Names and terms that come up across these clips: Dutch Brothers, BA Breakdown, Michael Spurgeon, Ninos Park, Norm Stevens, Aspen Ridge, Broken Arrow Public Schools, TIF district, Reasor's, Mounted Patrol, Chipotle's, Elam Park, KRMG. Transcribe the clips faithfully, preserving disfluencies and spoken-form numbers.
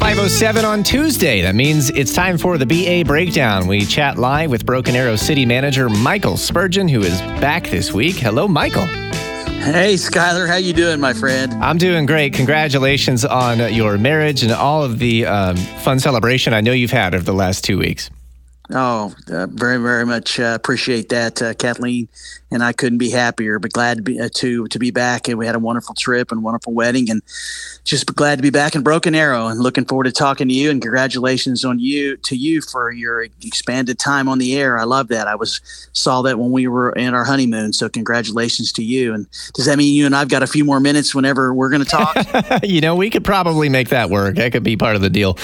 five oh seven on Tuesday. That means it's time for the B A Breakdown. We chat live with Broken Arrow City Manager Michael Spurgeon, who is back this week. Hello, Michael. Hey, Skyler. How you doing, my friend? I'm doing great. Congratulations on your marriage and all of the um, fun celebration I know you've had over the last two weeks. Oh, uh, very, very much uh, appreciate that, uh, Kathleen. And I couldn't be happier, but glad to be, uh, to, to be back. And we had a wonderful trip and wonderful wedding, and just glad to be back in Broken Arrow and looking forward to talking to you. And congratulations on you to you for your expanded time on the air. I love that. I was saw that when we were in our honeymoon. So congratulations to you. And does that mean you and I've got a few more minutes whenever we're going to talk? You know, we could probably make that work. That could be part of the deal.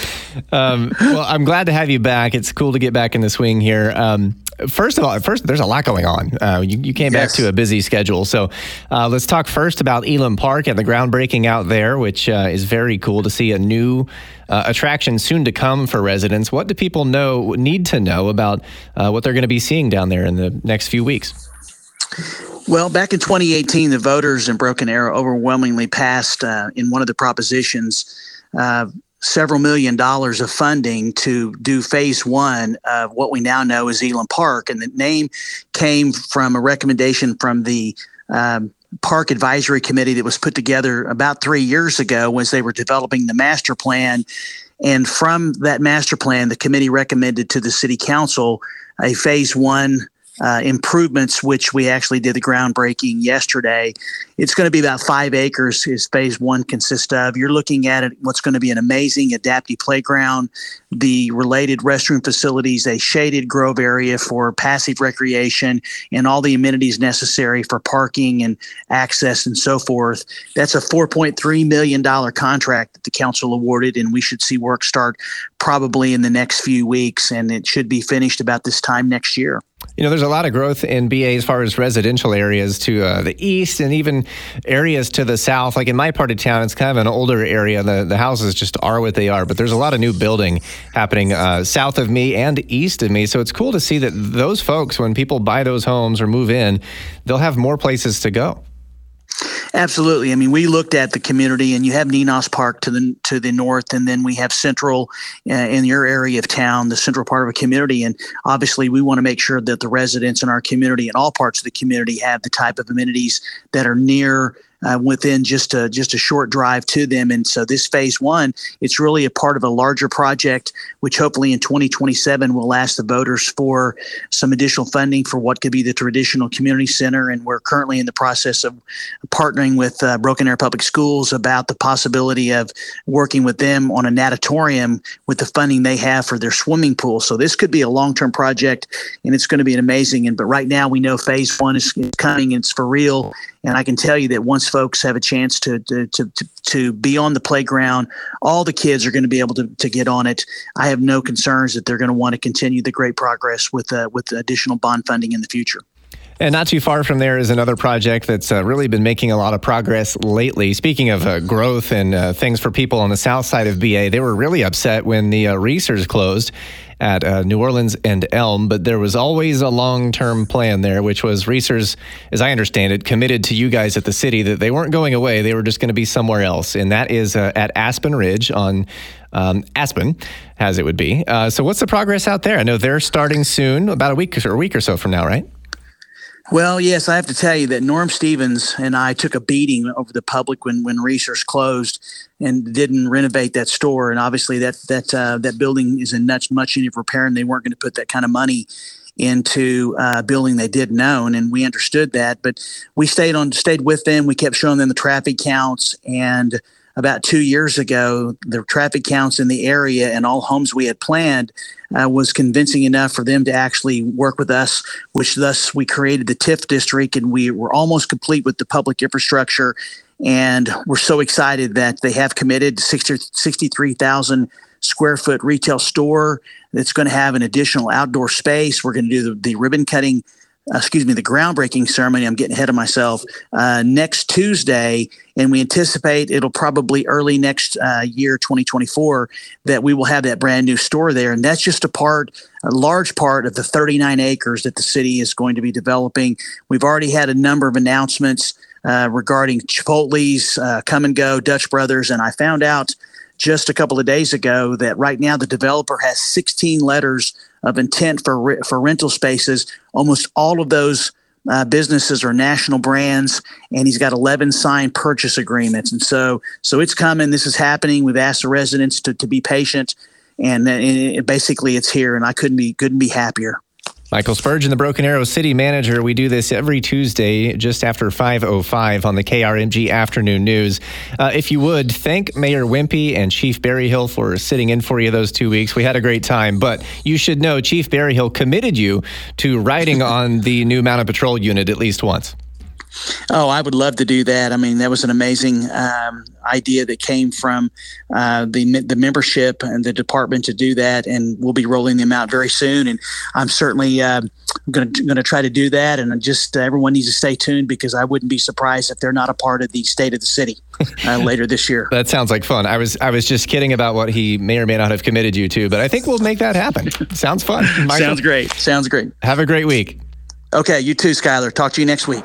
Um, well, I'm glad to have you back. It's cool to get back in the swing here. Um, first of all, first there's a lot going on. Uh, you, you came yes. back to a busy schedule. So uh, let's talk first about Elam Park and the groundbreaking out there, which uh, is very cool to see a new uh, attraction soon to come for residents. What do people know need to know about uh, what they're going to be seeing down there in the next few weeks? Well, back in twenty eighteen, the voters in Broken Arrow overwhelmingly passed uh, in one of the propositions uh several million dollars of funding to do phase one of what we now know as Elam Park. And the name came from a recommendation from the um, Park Advisory Committee that was put together about three years ago as they were developing the master plan. And from that master plan, the committee recommended to the City Council a phase one Uh, improvements, which we actually did the groundbreaking yesterday. It's going to be about five acres is phase one consists of. You're looking at it, what's going to be an amazing adaptive playground, the related restroom facilities, a shaded grove area for passive recreation, and all the amenities necessary for parking and access and so forth. That's a four point three million dollars contract that the council awarded, and we should see work start probably in the next few weeks, and it should be finished about this time next year. You know, there's a lot of growth in B A as far as residential areas to uh, the east and even areas to the south. Like in my part of town, it's kind of an older area. The, the houses just are what they are, but there's a lot of new building happening uh, south of me and east of me. So it's cool to see that those folks, when people buy those homes or move in, they'll have more places to go. Absolutely. I mean, we looked at the community, and you have Ninos Park to the to the north, and then we have Central uh, in your area of town, the central part of a community. And obviously, we want to make sure that the residents in our community and all parts of the community have the type of amenities that are near Uh, within just a just a short drive to them. And so this phase one, it's really a part of a larger project, which hopefully in twenty twenty-seven will ask the voters for some additional funding for what could be the traditional community center. And we're currently in the process of partnering with uh, Broken Arrow Public Schools about the possibility of working with them on a natatorium with the funding they have for their swimming pool. So this could be a long-term project, and it's going to be an amazing. And but right now we know phase one is coming, and it's for real. And I can tell you that once folks have a chance to to to, to be on the playground, all the kids are going to be able to, to get on it. I have no concerns that they're going to want to continue the great progress with uh, with additional bond funding in the future. And not too far from there is another project that's uh, really been making a lot of progress lately. Speaking of uh, growth and uh, things for people on the south side of B A, they were really upset when the uh, Reasor's closed at uh, New Orleans and Elm, but there was always a long-term plan there, which was Reasor's, as I understand it, committed to you guys at the city that they weren't going away. They were just going to be somewhere else, and that is uh, at Aspen Ridge on um, Aspen, as it would be. Uh, so what's the progress out there? I know they're starting soon, about a week or a week or so from now, right? Well, yes, I have to tell you that Norm Stevens and I took a beating over the public when, when Reasor's closed and didn't renovate that store. And obviously that that uh, that building is in much, much need of repair, and they weren't going to put that kind of money into a uh, building they didn't own, and we understood that. But we stayed on, stayed with them. We kept showing them the traffic counts and about two years ago, the traffic counts in the area and all homes we had planned uh, was convincing enough for them to actually work with us, which thus we created the T I F district, and we were almost complete with the public infrastructure. And we're so excited that they have committed to sixty-three thousand square foot retail store that's going to have an additional outdoor space. We're going to do the, the ribbon cutting, uh, excuse me, the groundbreaking ceremony. I'm getting ahead of myself uh, next Tuesday, and we anticipate it'll probably early next uh, year, twenty twenty-four, that we will have that brand new store there. And that's just a part, a large part of the thirty-nine acres that the city is going to be developing. We've already had a number of announcements Uh, regarding Chipotle's, uh, Come and Go, Dutch Brothers. And I found out just a couple of days ago that right now the developer has sixteen letters of intent for re- for rental spaces. Almost all of those uh, businesses are national brands, and he's got eleven signed purchase agreements. And so so it's coming. This is happening. We've asked the residents to, to be patient, and, and it, basically it's here, and I couldn't be couldn't be happier. Michael Spurgeon, the Broken Arrow City Manager. We do this every Tuesday just after five oh five on the K R M G Afternoon News. Uh, if you would, thank Mayor Wimpy and Chief Berryhill for sitting in for you those two weeks. We had a great time, but you should know Chief Berryhill committed you to riding on the new Mounted Patrol unit at least once. Oh, I would love to do that. I mean, that was an amazing um, idea that came from uh, the the membership and the department to do that, and we'll be rolling them out very soon. And I'm certainly uh, going to try to do that. And just uh, everyone needs to stay tuned, because I wouldn't be surprised if they're not a part of the State of the City uh, later this year. That sounds like fun. I was I was just kidding about what he may or may not have committed you to, but I think we'll make that happen. Sounds fun. Michael, sounds great. Sounds great. Have a great week. Okay, you too, Skyler. Talk to you next week.